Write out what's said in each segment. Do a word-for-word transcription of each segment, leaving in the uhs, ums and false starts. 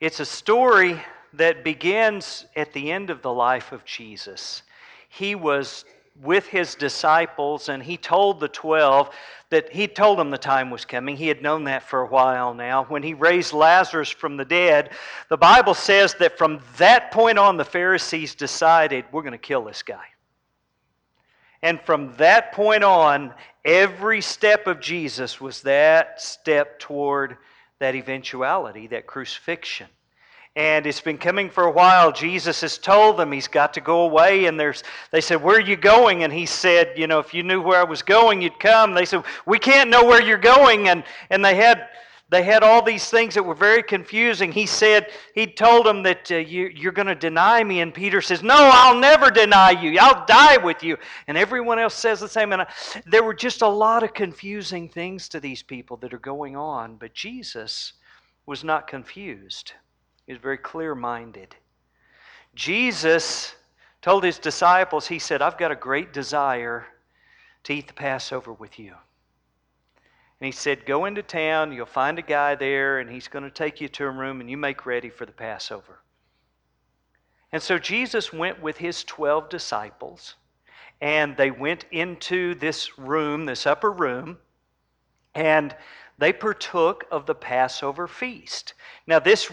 It's a story that begins at the end of the life of Jesus. He was with his disciples, and he told the twelve that he told them the time was coming. He had known that for a while now. When he raised Lazarus from the dead, the Bible says that from that point on, the Pharisees decided, we're going to kill this guy. And from that point on, every step of Jesus was that step toward that eventuality, that crucifixion. And it's been coming for a while. Jesus has told them he's got to go away. And there's, they said, where are you going? And he said, you know, if you knew where I was going, you'd come. They said, we can't know where you're going. And, and they had they had all these things that were very confusing. He said, he told them that uh, you, you're going to deny me. And Peter says, no, I'll never deny you. I'll die with you. And everyone else says the same. And I, there were just a lot of confusing things to these people that are going on. But Jesus was not confused. He was very clear-minded. Jesus told his disciples, he said, I've got a great desire to eat the Passover with you. And he said, go into town, you'll find a guy there, and he's going to take you to a room, and you make ready for the Passover. And so Jesus went with his twelve disciples, and they went into this room, this upper room, and they partook of the Passover feast. Now this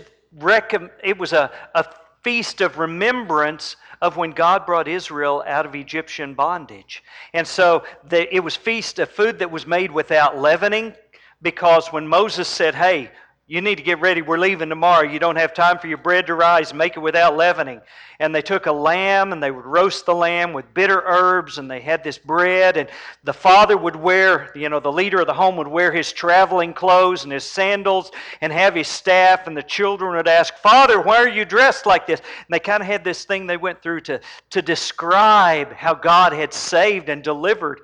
It was a, a feast of remembrance of when God brought Israel out of Egyptian bondage. And so the, it was feast of food that was made without leavening, because when Moses said, hey, you need to get ready, we're leaving tomorrow, you don't have time for your bread to rise, make it without leavening. And they took a lamb, and they would roast the lamb with bitter herbs, and they had this bread, and the father would wear, you know, the leader of the home would wear his traveling clothes and his sandals and have his staff, and the children would ask, Father, why are you dressed like this? And they kind of had this thing they went through to, to describe how God had saved and delivered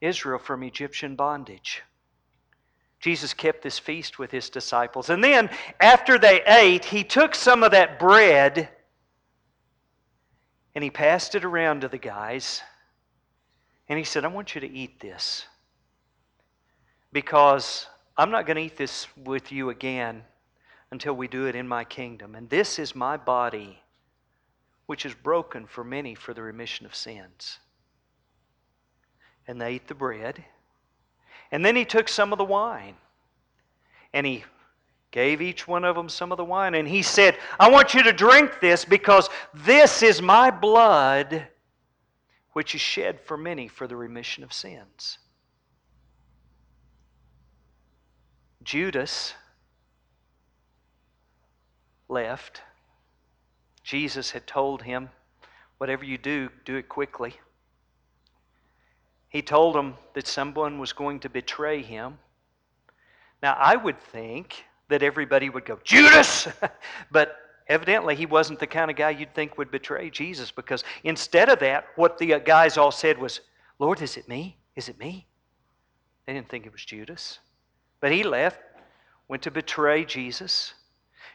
Israel from Egyptian bondage. Jesus kept this feast with his disciples. And then, after they ate, he took some of that bread and he passed it around to the guys. And he said, I want you to eat this, because I'm not going to eat this with you again until we do it in my kingdom. And this is my body, which is broken for many for the remission of sins. And they ate the bread. And then he took some of the wine, and he gave each one of them some of the wine. And he said, I want you to drink this, because this is my blood, which is shed for many for the remission of sins. Judas left. Jesus had told him, whatever you do, do it quickly. He told them that someone was going to betray him. Now, I would think that everybody would go, Judas! But evidently, he wasn't the kind of guy you'd think would betray Jesus, because instead of that, what the guys all said was, Lord, is it me? Is it me? They didn't think it was Judas. But he left, went to betray Jesus.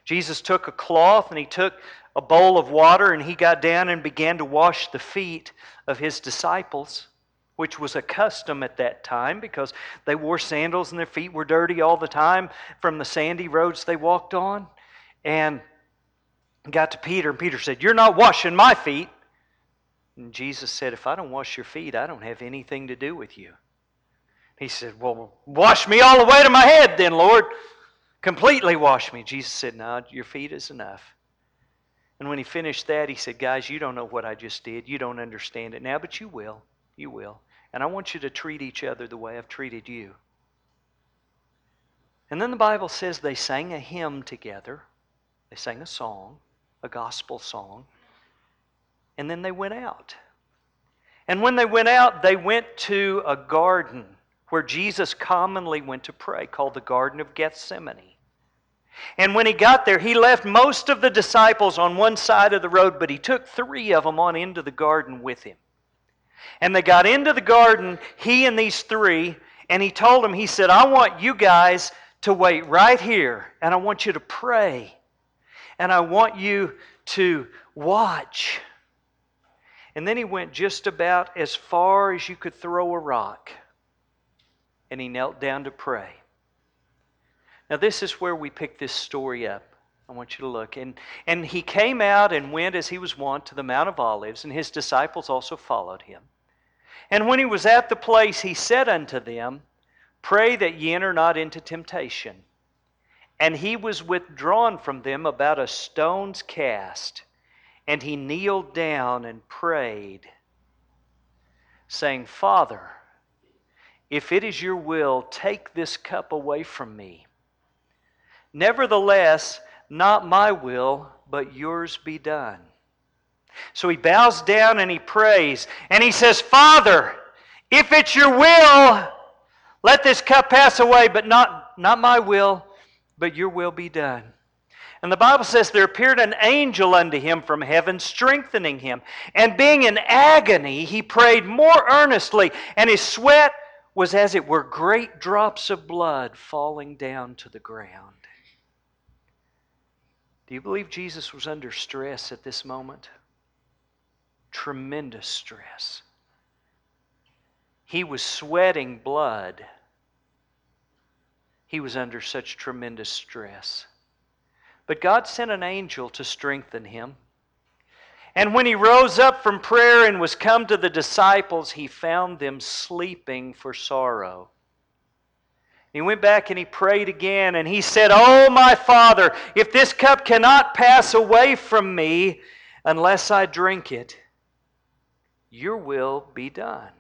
Jesus took a cloth, and he took a bowl of water, and he got down and began to wash the feet of his disciples, which was a custom at that time, because they wore sandals and their feet were dirty all the time from the sandy roads they walked on. And got to Peter, and Peter said, you're not washing my feet. And Jesus said, if I don't wash your feet, I don't have anything to do with you. He said, well, wash me all the way to my head then, Lord. Completely wash me. Jesus said, no, your feet is enough. And when he finished that, he said, guys, you don't know what I just did. You don't understand it now, but you will. You will. And I want you to treat each other the way I've treated you. And then the Bible says they sang a hymn together. They sang a song, a gospel song. And then they went out. And when they went out, they went to a garden where Jesus commonly went to pray, called the Garden of Gethsemane. And when he got there, he left most of the disciples on one side of the road, but he took three of them on into the garden with him. And they got into the garden, he and these three, and he told them, he said, I want you guys to wait right here, and I want you to pray, and I want you to watch. And then he went just about as far as you could throw a rock, and he knelt down to pray. Now this is where we pick this story up. I want you to look. And, and he came out and went as he was wont to the Mount of Olives, and his disciples also followed him. And when he was at the place, he said unto them, Pray that ye enter not into temptation. And he was withdrawn from them about a stone's cast, and he kneeled down and prayed, saying, Father, if it is your will, take this cup away from me. Nevertheless, not my will, but yours be done. So he bows down and he prays, and he says, Father, if it's your will, let this cup pass away, but not, not my will, but your will be done. And the Bible says, there appeared an angel unto him from heaven, strengthening him. And being in agony, he prayed more earnestly, and his sweat was as it were great drops of blood falling down to the ground. Do you believe Jesus was under stress at this moment? Tremendous stress. He was sweating blood. He was under such tremendous stress. But God sent an angel to strengthen him. And when he rose up from prayer and was come to the disciples, he found them sleeping for sorrow. He went back and he prayed again, and he said, Oh, my Father, if this cup cannot pass away from me unless I drink it, your will be done.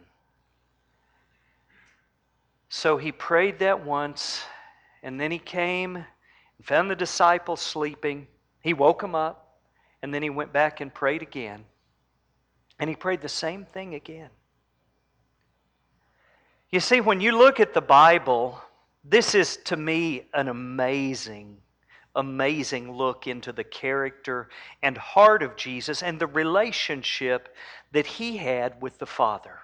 So he prayed that once, and then he came and found the disciples sleeping. He woke them up, and then he went back and prayed again. And he prayed the same thing again. You see, when you look at the Bible, this is, to me, an amazing, amazing look into the character and heart of Jesus and the relationship that he had with the Father.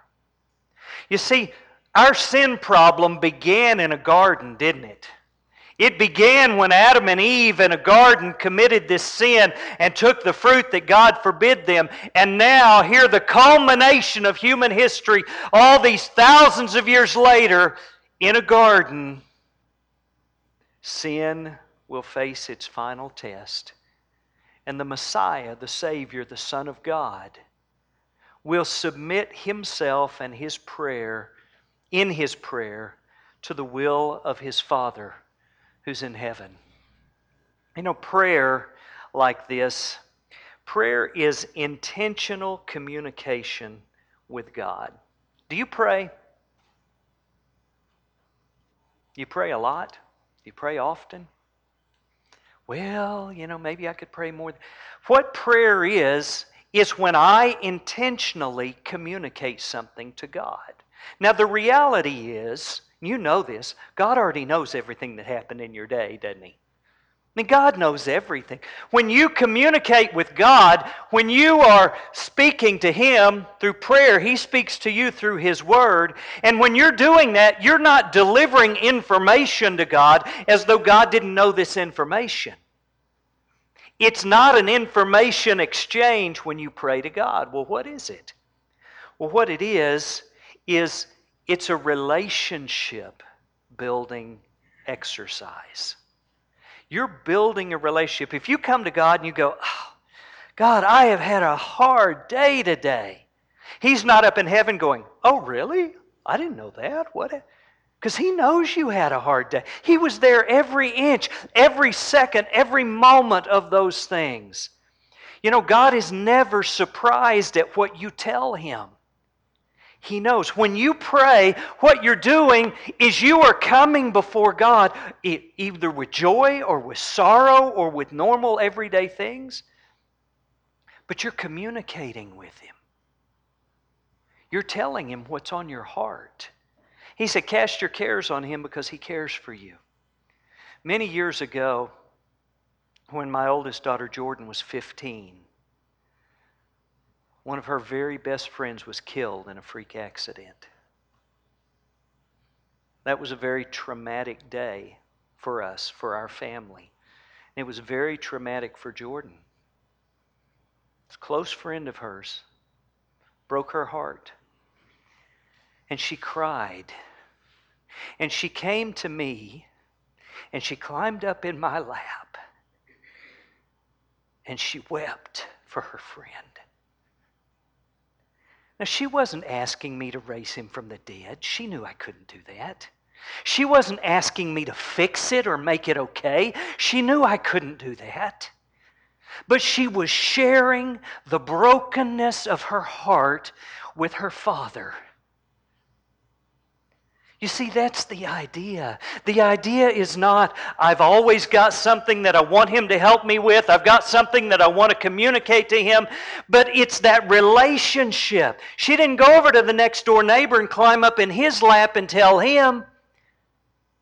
You see, our sin problem began in a garden, didn't it? It began when Adam and Eve in a garden committed this sin and took the fruit that God forbid them. And now, here the culmination of human history, all these thousands of years later, in a garden, sin will face its final test. And the Messiah, the Savior, the Son of God, will submit himself and his prayer, in his prayer, to the will of his Father who's in heaven. You know, prayer like this, prayer is intentional communication with God. Do you pray? Do you pray a lot? Do you pray often? Well, you know, maybe I could pray more. What prayer is, is when I intentionally communicate something to God. Now, the reality is, you know this, God already knows everything that happened in your day, doesn't He? I mean, God knows everything. When you communicate with God, when you are speaking to Him through prayer, He speaks to you through His Word. And when you're doing that, you're not delivering information to God as though God didn't know this information. It's not an information exchange when you pray to God. Well, what is it? Well, what it is, is it's a relationship-building exercise. You're building a relationship. If you come to God and you go, oh, God, I have had a hard day today. He's not up in heaven going, oh, really? I didn't know that. What? Because He knows you had a hard day. He was there every inch, every second, every moment of those things. You know, God is never surprised at what you tell Him. He knows. When you pray, what you're doing is you are coming before God either with joy or with sorrow or with normal everyday things, but you're communicating with Him. You're telling Him what's on your heart. He said, cast your cares on Him because He cares for you. Many years ago, when my oldest daughter Jordan was fifteen, one of her very best friends was killed in a freak accident. That was a very traumatic day for us, for our family. And it was very traumatic for Jordan. This close friend of hers broke her heart. And she cried. And she came to me, and she climbed up in my lap, and she wept for her friend. Now, she wasn't asking me to raise him from the dead. She knew I couldn't do that. She wasn't asking me to fix it or make it okay. She knew I couldn't do that. But she was sharing the brokenness of her heart with her father. You see, that's the idea. The idea is not, I've always got something that I want him to help me with. I've got something that I want to communicate to him. But it's that relationship. She didn't go over to the next door neighbor and climb up in his lap and tell him,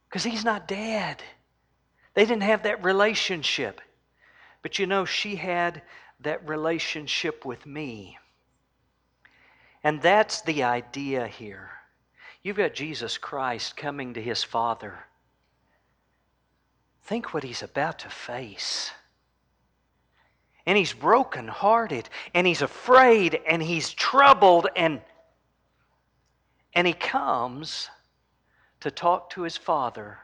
because he's not dad. They didn't have that relationship. But you know, she had that relationship with me. And that's the idea here. You've got Jesus Christ coming to his Father. Think what he's about to face. And he's brokenhearted, and he's afraid, and he's troubled, and, and he comes to talk to his Father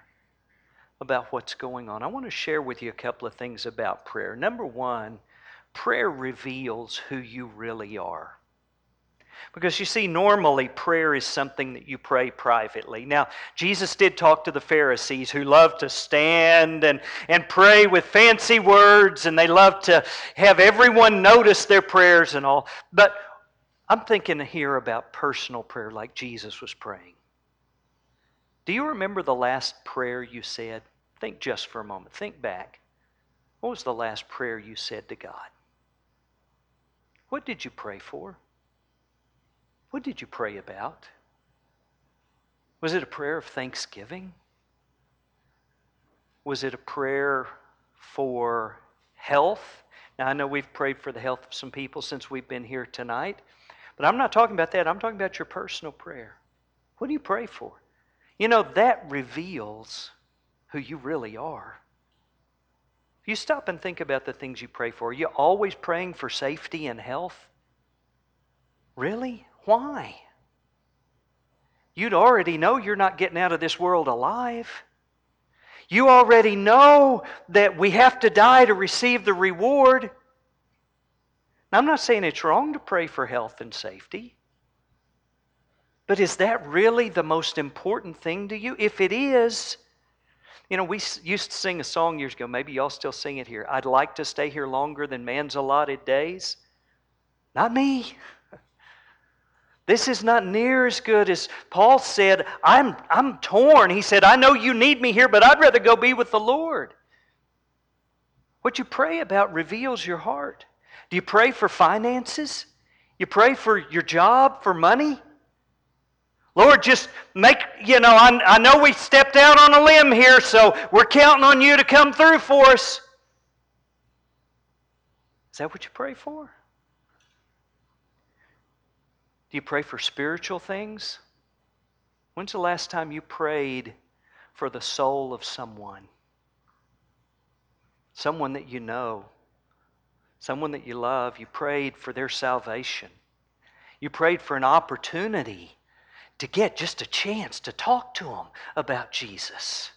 about what's going on. I want to share with you a couple of things about prayer. Number one, prayer reveals who you really are. Because you see, normally prayer is something that you pray privately. Now, Jesus did talk to the Pharisees who loved to stand and, and pray with fancy words, and they loved to have everyone notice their prayers and all. But I'm thinking here about personal prayer like Jesus was praying. Do you remember the last prayer you said? Think just for a moment. Think back. What was the last prayer you said to God? What did you pray for? What did you pray about? Was it a prayer of thanksgiving? Was it a prayer for health? Now, I know we've prayed for the health of some people since we've been here tonight, but I'm not talking about that. I'm talking about your personal prayer. What do you pray for? You know, that reveals who you really are. You stop and think about the things you pray for. Are you always praying for safety and health? Really? Why? You'd already know you're not getting out of this world alive. You already know that we have to die to receive the reward. Now, I'm not saying it's wrong to pray for health and safety. But is that really the most important thing to you? If it is, you know, we used to sing a song years ago. Maybe y'all still sing it here. I'd like to stay here longer than man's allotted days. Not me. This is not near as good as Paul said, I'm, I'm torn. He said, I know you need me here, but I'd rather go be with the Lord. What you pray about reveals your heart. Do you pray for finances? You pray for your job, for money? Lord, just make, you know, I, I know we stepped out on a limb here, so we're counting on you to come through for us. Is that what you pray for? Do you pray for spiritual things? When's the last time you prayed for the soul of someone? Someone that you know, someone that you love. You prayed for their salvation. You prayed for an opportunity to get just a chance to talk to them about Jesus.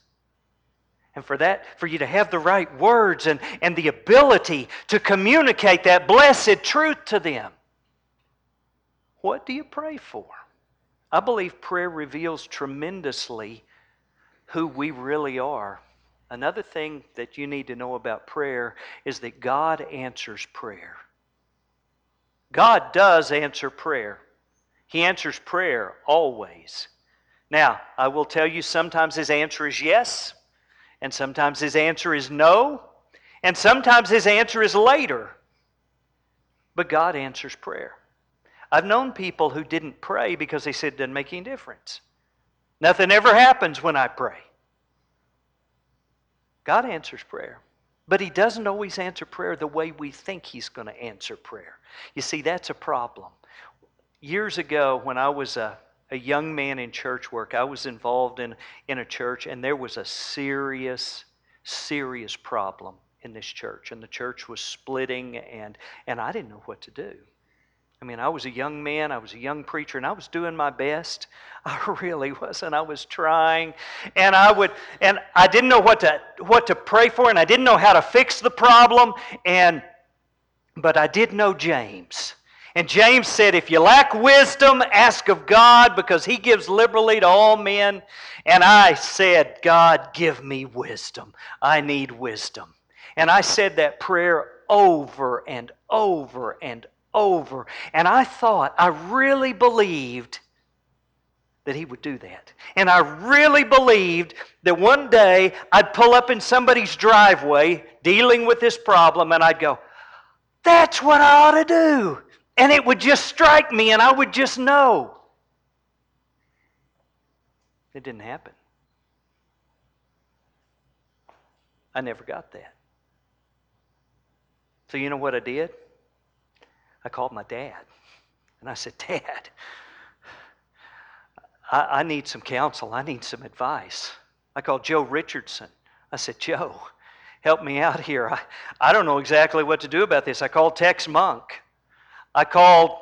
And for that, for you to have the right words and, and the ability to communicate that blessed truth to them. What do you pray for? I believe prayer reveals tremendously who we really are. Another thing that you need to know about prayer is that God answers prayer. God does answer prayer. He answers prayer always. Now, I will tell you sometimes His answer is yes, and sometimes His answer is no, and sometimes His answer is later. But God answers prayer. I've known people who didn't pray because they said it doesn't make any difference. Nothing ever happens when I pray. God answers prayer. But He doesn't always answer prayer the way we think He's going to answer prayer. You see, that's a problem. Years ago, when I was a, a young man in church work, I was involved in, in a church, and there was a serious, serious problem in this church. And the church was splitting, and, and I didn't know what to do. I mean, I was a young man, I was a young preacher, and I was doing my best. I really was, and I was trying. And I would, and I didn't know what to what to pray for, and I didn't know how to fix the problem. And But I did know James. And James said, if you lack wisdom, ask of God, because he gives liberally to all men. And I said, God, give me wisdom. I need wisdom. And I said that prayer over and over and over. And I thought, I really believed that he would do that. And I really believed that one day I'd pull up in somebody's driveway dealing with this problem, and I'd go, that's what I ought to do. And it would just strike me, and I would just know. It didn't happen. I never got that. So you know what I did? I called my dad, and I said, Dad, I, I need some counsel. I need some advice. I called Joe Richardson. I said, Joe, help me out here. I, I don't know exactly what to do about this. I called Tex Monk. I called a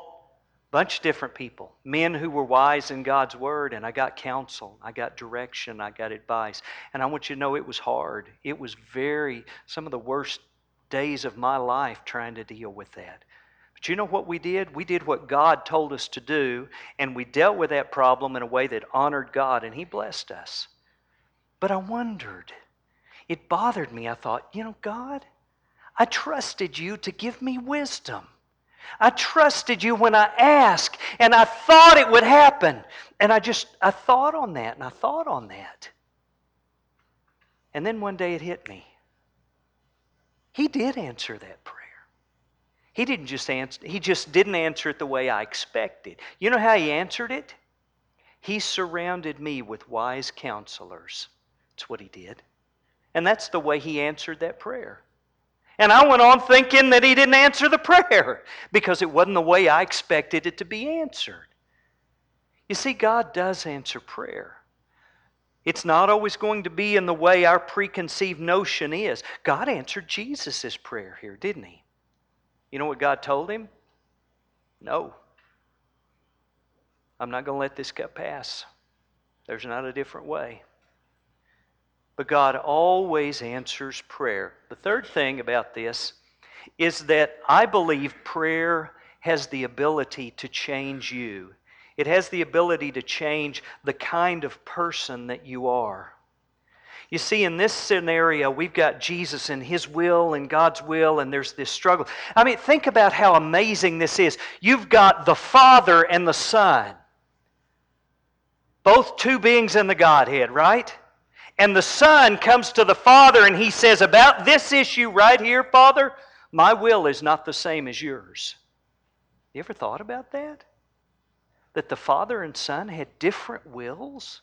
bunch of different people, men who were wise in God's Word, and I got counsel, I got direction, I got advice. And I want you to know it was hard. It was very, some of the worst days of my life trying to deal with that. But you know what we did? We did what God told us to do, and we dealt with that problem in a way that honored God, and He blessed us. But I wondered. It bothered me. I thought, you know, God, I trusted you to give me wisdom. I trusted you when I asked, and I thought it would happen. And I just, I thought on that, and I thought on that. And then one day it hit me. He did answer that prayer. He didn't just answer, he just didn't answer it the way I expected. You know how he answered it? He surrounded me with wise counselors. That's what he did. And that's the way he answered that prayer. And I went on thinking that he didn't answer the prayer because it wasn't the way I expected it to be answered. You see, God does answer prayer. It's not always going to be in the way our preconceived notion is. God answered Jesus' prayer here, didn't he? You know what God told him? No. I'm not going to let this cup pass. There's not a different way. But God always answers prayer. The third thing about this is that I believe prayer has the ability to change you. It has the ability to change the kind of person that you are. You see, in this scenario, we've got Jesus and His will and God's will, and there's this struggle. I mean, think about how amazing this is. You've got the Father and the Son, both two beings in the Godhead, right? And the Son comes to the Father and he says, about this issue right here, Father, my will is not the same as yours. You ever thought about that? That the Father and Son had different wills?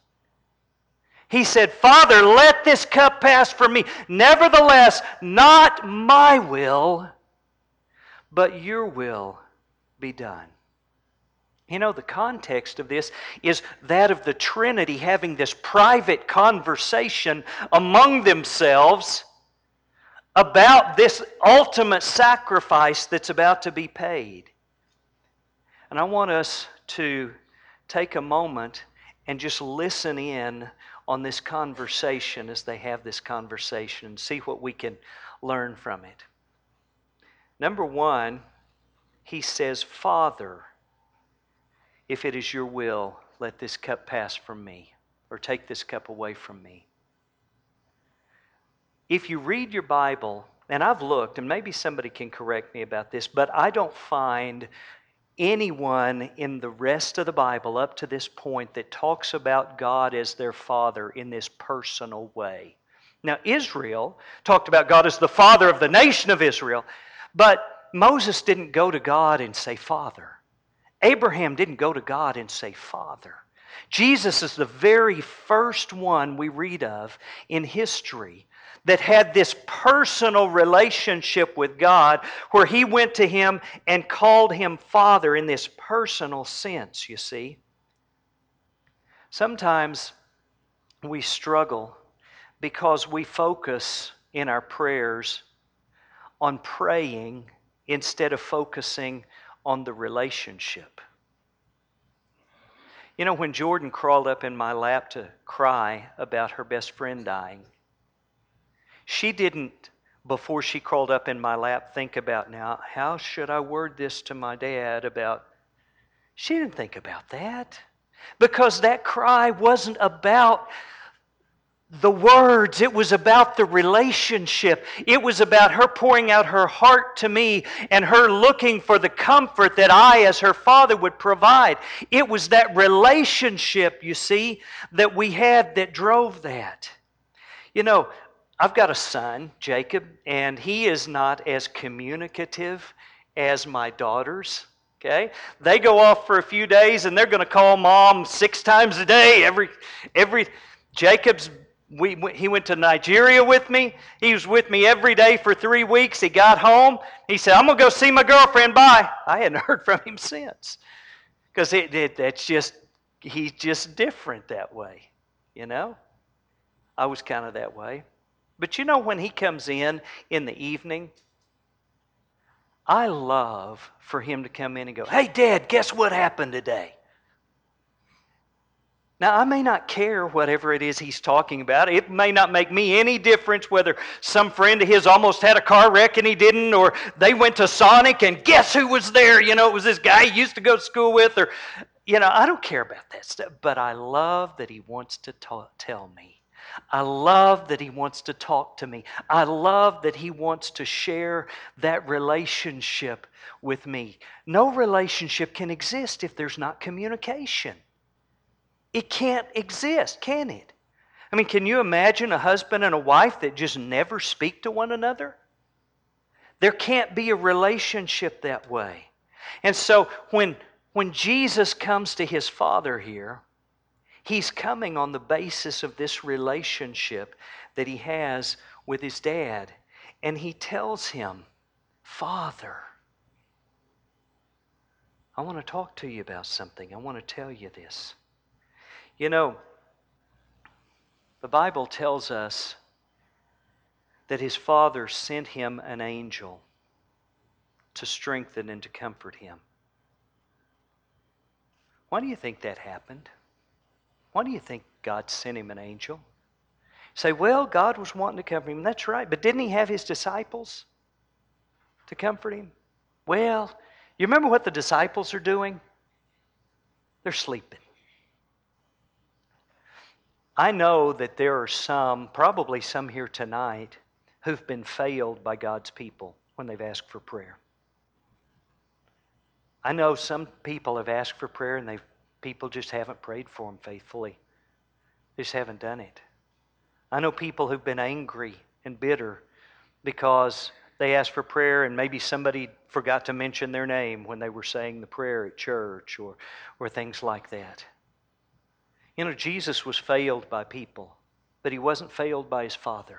He said, Father, let this cup pass from me. Nevertheless, not my will, but your will be done. You know, the context of this is that of the Trinity having this private conversation among themselves about this ultimate sacrifice that's about to be paid. And I want us to take a moment and just listen in on this conversation as they have this conversation and see what we can learn from it. Number one, he says, Father, if it is your will, let this cup pass from me, or take this cup away from me. If you read your Bible, and I've looked, and maybe somebody can correct me about this, but I don't find anyone in the rest of the Bible up to this point that talks about God as their Father in this personal way. Now, Israel talked about God as the Father of the nation of Israel, but Moses didn't go to God and say, Father. Abraham didn't go to God and say, Father. Jesus is the very first one we read of in history that had this personal relationship with God where he went to him and called him Father in this personal sense, you see. Sometimes we struggle because we focus in our prayers on praying instead of focusing on the relationship. You know, when Jordan crawled up in my lap to cry about her best friend dying, she didn't before she crawled up in my lap, think about, now, how should I word this to my dad about... She didn't think about that, because that cry wasn't about the words. It was about the relationship. It was about her pouring out her heart to me and her looking for the comfort that I, as her father, would provide. It was that relationship, you see, that we had that drove that. You know, I've got a son, Jacob, and he is not as communicative as my daughters. Okay? They go off for a few days and they're going to call mom six times a day. Every, every, Jacob's We, he went to Nigeria with me. He was with me every day for three weeks. He got home. He said, I'm going to go see my girlfriend. Bye. I hadn't heard from him since. Because it, it, it's just, he's just different that way. You know? I was kind of that way. But you know, when he comes in in the evening, I love for him to come in and go, hey, Dad, guess what happened today? Now, I may not care whatever it is he's talking about. It may not make me any difference whether some friend of his almost had a car wreck and he didn't, or they went to Sonic and guess who was there? You know, it was this guy he used to go to school with, or, you know, I don't care about that stuff. But I love that he wants to ta- tell me. I love that he wants to talk to me. I love that he wants to share that relationship with me. No relationship can exist if there's not communication. It can't exist, can it? I mean, can you imagine a husband and a wife that just never speak to one another? There can't be a relationship that way. And so when, when Jesus comes to his Father here, he's coming on the basis of this relationship that he has with his dad. And he tells him, Father, I want to talk to you about something. I want to tell you this. You know, the Bible tells us that his Father sent him an angel to strengthen and to comfort him. Why do you think that happened? Why do you think God sent him an angel? You say, well, God was wanting to comfort him. That's right, but didn't he have his disciples to comfort him? Well, you remember what the disciples are doing? They're sleeping. I know that there are some, probably some here tonight, who've been failed by God's people when they've asked for prayer. I know some people have asked for prayer and they've, people just haven't prayed for them faithfully. They just haven't done it. I know people who've been angry and bitter because they asked for prayer and maybe somebody forgot to mention their name when they were saying the prayer at church or, or things like that. You know, Jesus was failed by people, but he wasn't failed by his Father.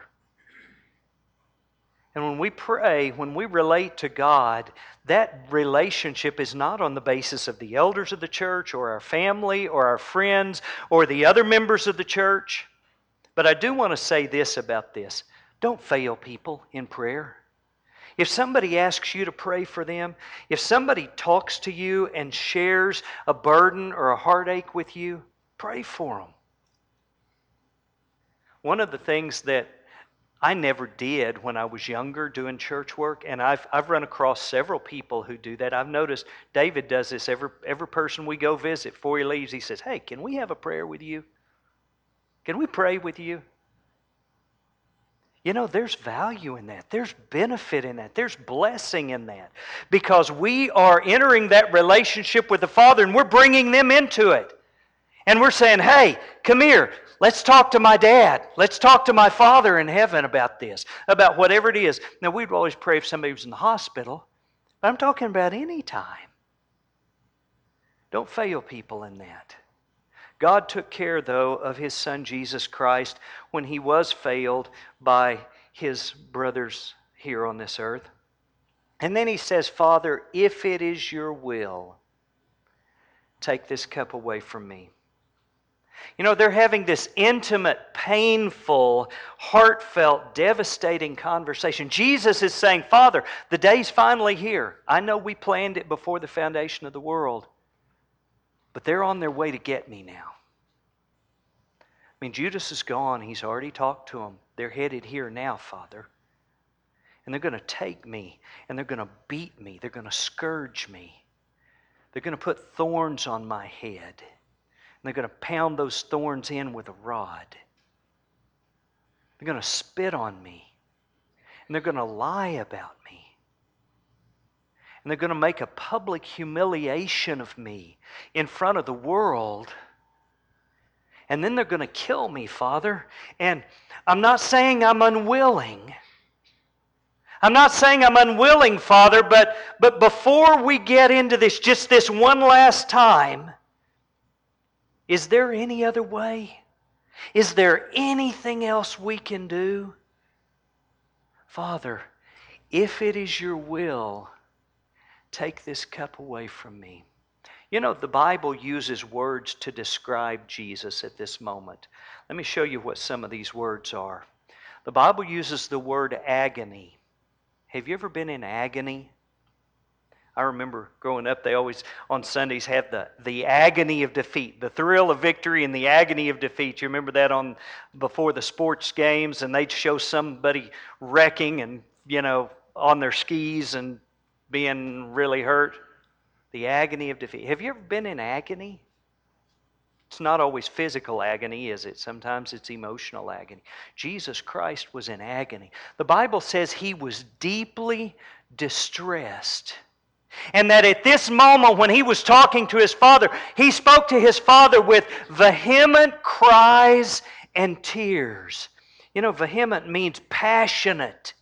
And when we pray, when we relate to God, that relationship is not on the basis of the elders of the church or our family or our friends or the other members of the church. But I do want to say this about this. Don't fail people in prayer. If somebody asks you to pray for them, if somebody talks to you and shares a burden or a heartache with you, pray for them. One of the things that I never did when I was younger doing church work, and I've I've run across several people who do that. I've noticed David does this. Every, every person we go visit, before he leaves, he says, hey, can we have a prayer with you? Can we pray with you? You know, there's value in that. There's benefit in that. There's blessing in that. Because we are entering that relationship with the Father, and we're bringing them into it. And we're saying, hey, come here, let's talk to my dad. Let's talk to my Father in heaven about this, about whatever it is. Now, we'd always pray if somebody was in the hospital, but I'm talking about any time. Don't fail people in that. God took care, though, of his Son, Jesus Christ, when he was failed by his brothers here on this earth. And then he says, Father, if it is your will, take this cup away from me. You know, they're having this intimate, painful, heartfelt, devastating conversation. Jesus is saying, Father, the day's finally here. I know we planned it before the foundation of the world, but they're on their way to get me now. I mean, Judas is gone. He's already talked to them. They're headed here now, Father. and they're going to take me, and they're going to beat me. They're going to scourge me. They're going to put thorns on my head, and they're going to pound those thorns in with a rod. They're going to spit on me, and they're going to lie about me. And they're going to make a public humiliation of me in front of the world. And then they're going to kill me, Father. And I'm not saying I'm unwilling. I'm not saying I'm unwilling, Father, but, but before we get into this, just this one last time, is there any other way? Is there anything else we can do? Father, if it is your will, take this cup away from me. You know, the Bible uses words to describe Jesus at this moment. Let me show you what some of these words are. The Bible uses the word agony. Have you ever been in agony? I remember growing up, they always, on Sundays, had the, the agony of defeat, the thrill of victory and the agony of defeat. You remember that on before the sports games, and they'd show somebody wrecking and, you know, on their skis and being really hurt. The agony of defeat. Have you ever been in agony? It's not always physical agony, is it? Sometimes it's emotional agony. Jesus Christ was in agony. The Bible says he was deeply distressed. And that at this moment when he was talking to his Father, he spoke to his Father with vehement cries and tears. You know, vehement means passionate.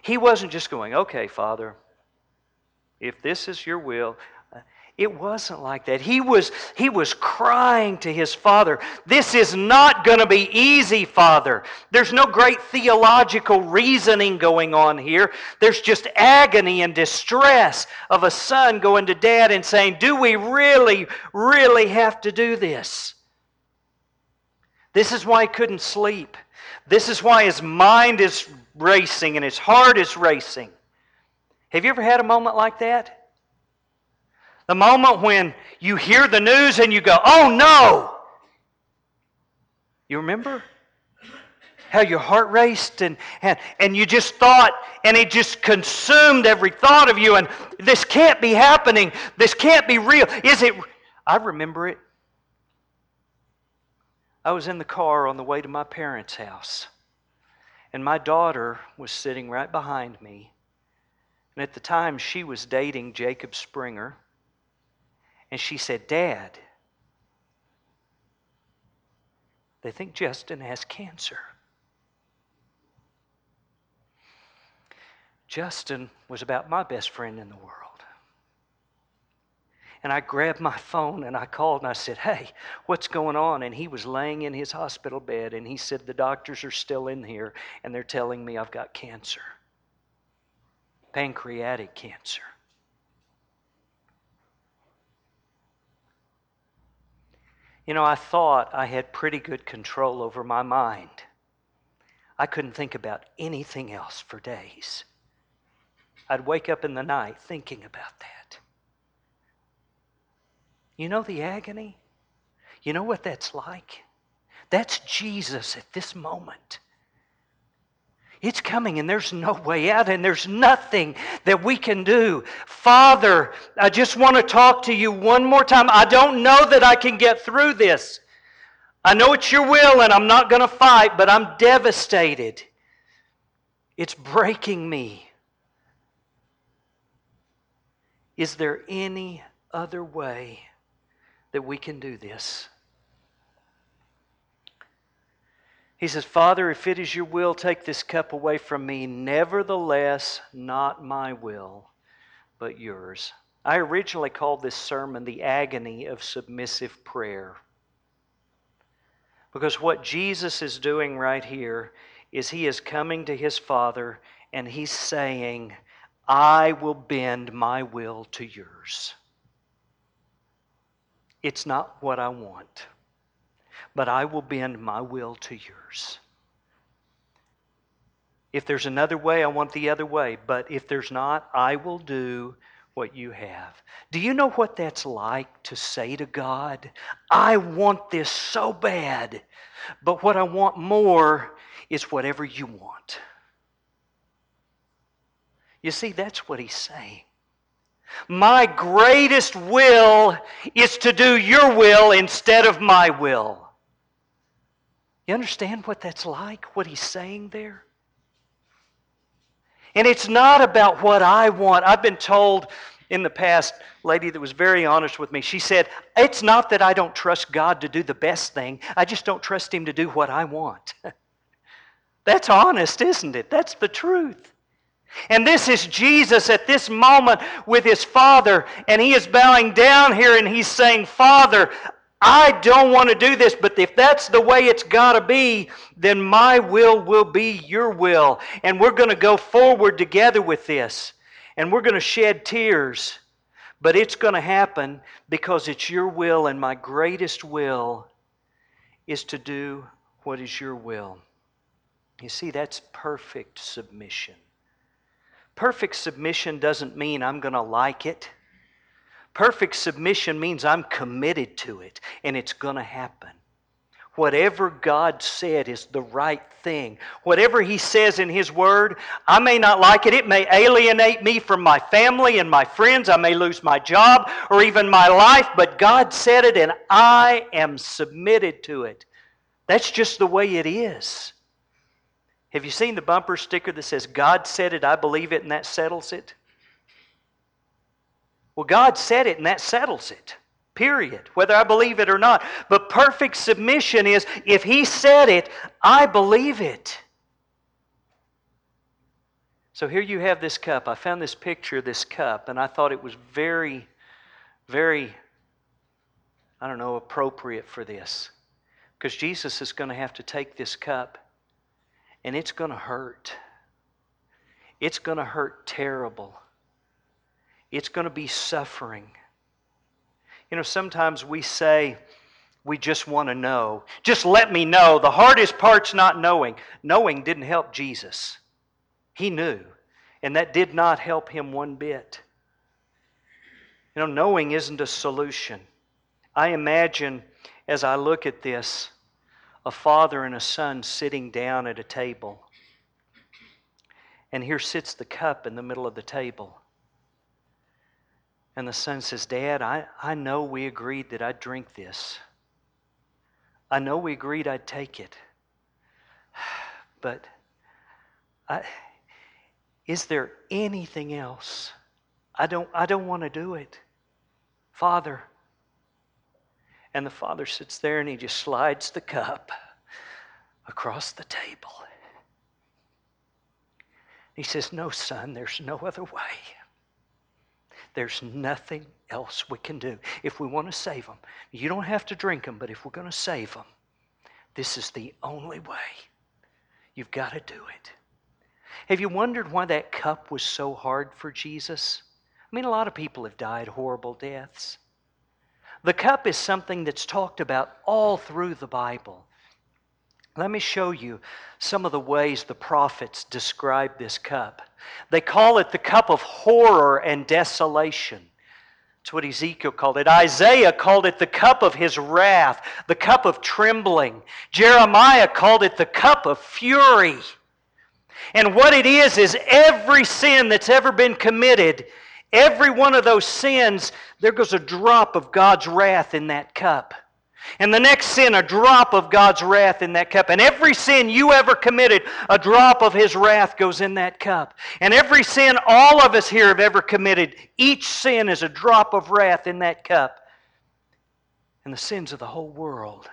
He wasn't just going, okay, Father, if this is your will. It wasn't like that. He was, he was crying to his Father, this is not going to be easy, Father. There's no great theological reasoning going on here. There's just agony and distress of a son going to Dad and saying, do we really, really have to do this? This is why he couldn't sleep. This is why his mind is racing and his heart is racing. Have you ever had a moment like that? The moment when you hear the news and you go, oh no! You remember how your heart raced and, and, and you just thought, and it just consumed every thought of you, and this can't be happening. This can't be real. Is it? I remember it. I was in the car on the way to my parents' house, and my daughter was sitting right behind me. And at the time, she was dating Jacob Springer. And she said, Dad, they think Justin has cancer. Justin was about my best friend in the world. And I grabbed my phone and I called and I said, hey, what's going on? And he was laying in his hospital bed and he said, the doctors are still in here and they're telling me I've got cancer. Pancreatic cancer. You know, I thought I had pretty good control over my mind. I couldn't think about anything else for days. I'd wake up in the night thinking about that. You know the agony? You know what that's like? That's Jesus at this moment. It's coming and there's no way out and there's nothing that we can do. Father, I just want to talk to you one more time. I don't know that I can get through this. I know it's your will and I'm not going to fight, but I'm devastated. It's breaking me. Is there any other way that we can do this? He says, Father, if it is your will, take this cup away from me. Nevertheless, not my will, but yours. I originally called this sermon the agony of submissive prayer. Because what Jesus is doing right here is he is coming to his Father and he's saying, I will bend my will to yours. It's not what I want. But I will bend my will to yours. If there's another way, I want the other way. But if there's not, I will do what you have. Do you know what that's like to say to God, I want this so bad, but what I want more is whatever you want? You see, that's what he's saying. My greatest will is to do your will instead of my will. You understand what that's like, what he's saying there? And it's not about what I want. I've been told in the past, a lady that was very honest with me, she said, it's not that I don't trust God to do the best thing. I just don't trust Him to do what I want. That's honest, isn't it? That's the truth. And this is Jesus at this moment with His Father, and He is bowing down here and He's saying, Father, I don't want to do this, but if that's the way it's got to be, then my will will be your will. And we're going to go forward together with this. And we're going to shed tears. But it's going to happen because it's your will, and my greatest will is to do what is your will. You see, that's perfect submission. Perfect submission doesn't mean I'm going to like it. Perfect submission means I'm committed to it, and it's going to happen. Whatever God said is the right thing. Whatever He says in His Word, I may not like it. It may alienate me from my family and my friends. I may lose my job or even my life, but God said it, and I am submitted to it. That's just the way it is. Have you seen the bumper sticker that says, God said it, I believe it, and that settles it? Well, God said it, and that settles it, period, whether I believe it or not. But perfect submission is, if He said it, I believe it. So here you have this cup. I found this picture of this cup, and I thought it was very, very, I don't know, appropriate for this. Because Jesus is going to have to take this cup, and it's going to hurt. It's going to hurt terrible. It's going to be suffering. You know, sometimes we say we just want to know. Just let me know. The hardest part's not knowing. Knowing didn't help Jesus. He knew. And that did not help Him one bit. You know, knowing isn't a solution. I imagine, as I look at this, a father and a son sitting down at a table. And here sits the cup in the middle of the table. And the son says, Dad, I, I know we agreed that I'd drink this. I know we agreed I'd take it. But I, is there anything else? I don't, I don't want to do it, Father. And the father sits there and he just slides the cup across the table. He says, No, son, there's no other way. There's nothing else we can do. If we want to save them, you don't have to drink them, but if we're going to save them, this is the only way. You've got to do it. Have you wondered why that cup was so hard for Jesus? I mean, a lot of people have died horrible deaths. The cup is something that's talked about all through the Bible. Let me show you some of the ways the prophets describe this cup. They call it the cup of horror and desolation. That's what Ezekiel called it. Isaiah called it the cup of his wrath, the cup of trembling. Jeremiah called it the cup of fury. And what it is is every sin that's ever been committed, every one of those sins, there goes a drop of God's wrath in that cup. And the next sin, a drop of God's wrath in that cup. And every sin you ever committed, a drop of His wrath goes in that cup. And every sin all of us here have ever committed, each sin is a drop of wrath in that cup. And the sins of the whole world.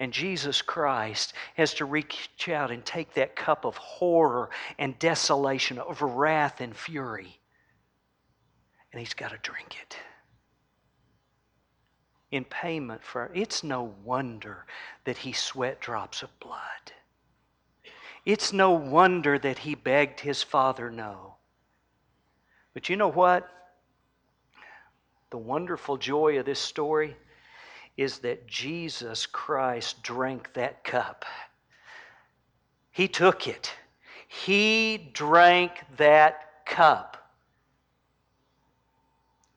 And Jesus Christ has to reach out and take that cup of horror and desolation, of wrath and fury. And He's got to drink it. In payment for, it's no wonder that He sweat drops of blood. It's no wonder that He begged His Father no. But you know what? The wonderful joy of this story is that Jesus Christ drank that cup. He took it. He drank that cup.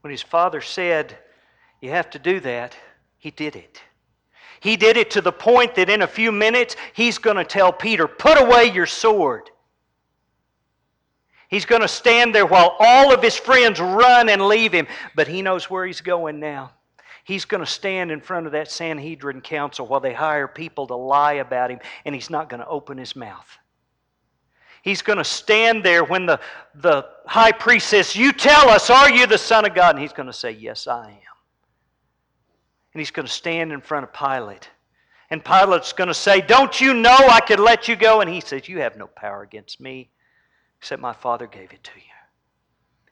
when his father said, "You have to do that," he did it. He did it to the point that in a few minutes, he's going to tell Peter, "Put away your sword." He's going to stand there while all of his friends run and leave him. But he knows where he's going now. He's going to stand in front of that Sanhedrin council while they hire people to lie about him, and he's not going to open his mouth. He's going to stand there when the, the high priest says, "You tell us, are you the Son of God?" And he's going to say, "Yes, I am." And he's going to stand in front of Pilate. And Pilate's going to say, "Don't you know I could let you go?" And he says, "You have no power against me, except my Father gave it to you."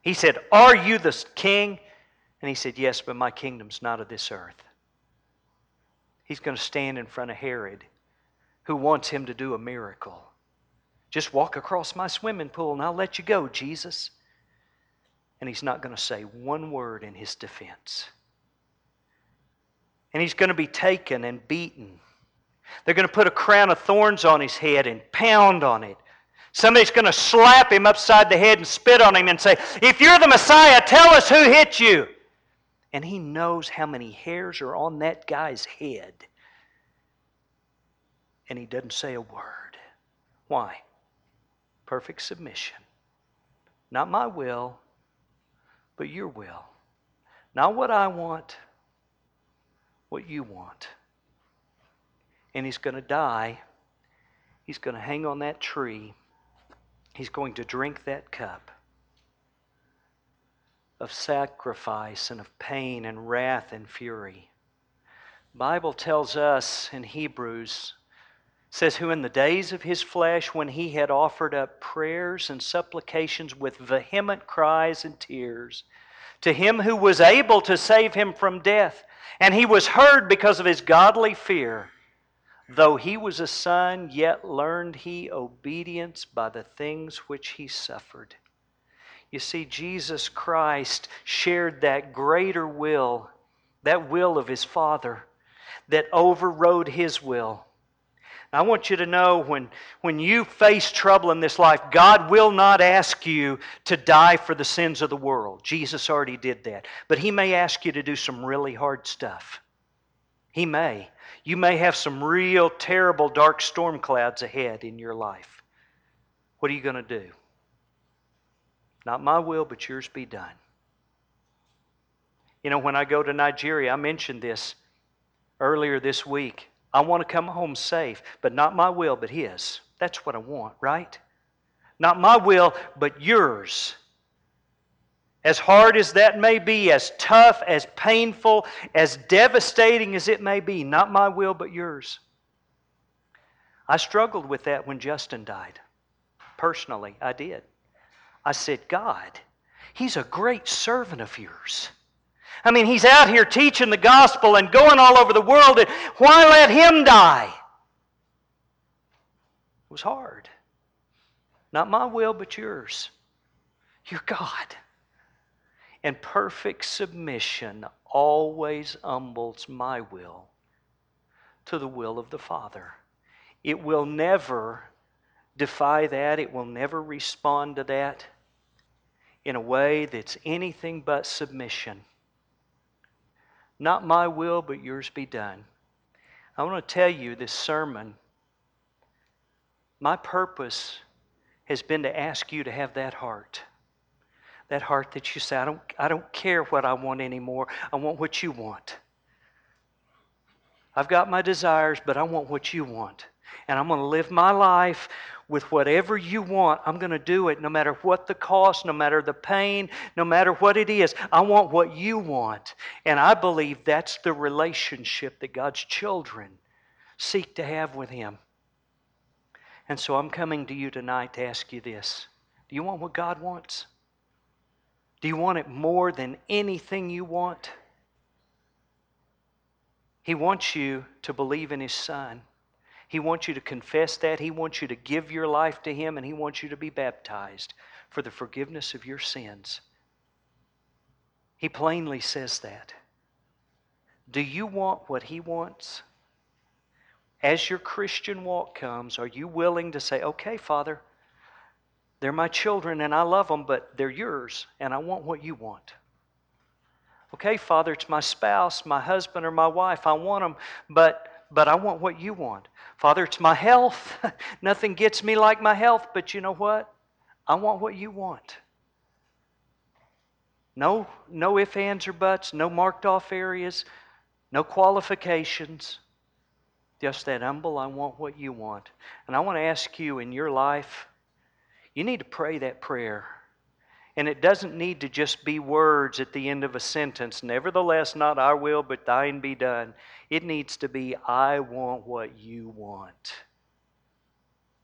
He said, "Are you the king?" And he said, "Yes, but my kingdom's not of this earth." He's going to stand in front of Herod, who wants him to do a miracle. "Just walk across my swimming pool and I'll let you go, Jesus." And he's not going to say one word in his defense. And he's going to be taken and beaten. They're going to put a crown of thorns on his head and pound on it. Somebody's going to slap him upside the head and spit on him and say, "If you're the Messiah, tell us who hit you." And he knows how many hairs are on that guy's head. And he doesn't say a word. Why? Perfect submission. Not my will, but your will. Not what I want, what you want. And he's going to die. He's going to hang on that tree. He's going to drink that cup of sacrifice and of pain and wrath and fury. The Bible tells us in Hebrews, says, "Who in the days of his flesh, when he had offered up prayers and supplications with vehement cries and tears, to him who was able to save him from death, and he was heard because of his godly fear. Though he was a son, yet learned he obedience by the things which he suffered." You see, Jesus Christ shared that greater will, that will of his Father, that overrode his will. And I want you to know, when, when you face trouble in this life, God will not ask you to die for the sins of the world. Jesus already did that. But He may ask you to do some really hard stuff. He may. You may have some real terrible dark storm clouds ahead in your life. What are you going to do? Not my will, but yours be done. You know, when I go to Nigeria, I mentioned this earlier this week. I want to come home safe, but not my will, but His. That's what I want, right? Not my will, but yours. As hard as that may be, as tough, as painful, as devastating as it may be, not my will but yours. I struggled with that when Justin died. Personally, I did. I said, "God, he's a great servant of yours. I mean, he's out here teaching the gospel and going all over the world. And why let him die?" It was hard. Not my will but yours. You're God. And perfect submission always humbles my will to the will of the Father. It will never defy that. It will never respond to that in a way that's anything but submission. Not my will, but yours be done. I want to tell you this sermon, my purpose has been to ask you to have that heart. That heart that you say, I don't, I don't care what I want anymore. I want what you want. I've got my desires, but I want what you want. And I'm going to live my life with whatever you want. I'm going to do it no matter what the cost, no matter the pain, no matter what it is. I want what you want. And I believe that's the relationship that God's children seek to have with Him. And so I'm coming to you tonight to ask you this. Do you want what God wants? Do you want it more than anything you want? He wants you to believe in His Son. He wants you to confess that. He wants you to give your life to Him, and He wants you to be baptized for the forgiveness of your sins. He plainly says that. Do you want what He wants? As your Christian walk comes, are you willing to say, "Okay, Father, they're my children and I love them, but they're yours and I want what you want. Okay, Father, it's my spouse, my husband, or my wife. I want them, but but I want what you want. Father, it's my health. Nothing gets me like my health, but you know what? I want what you want. No, no ifs, ands, or buts, no marked off areas, no qualifications. Just that humble, I want what you want. And I want to ask you in your life, you need to pray that prayer. And it doesn't need to just be words at the end of a sentence. Nevertheless, not I will, but thine be done. It needs to be, I want what you want.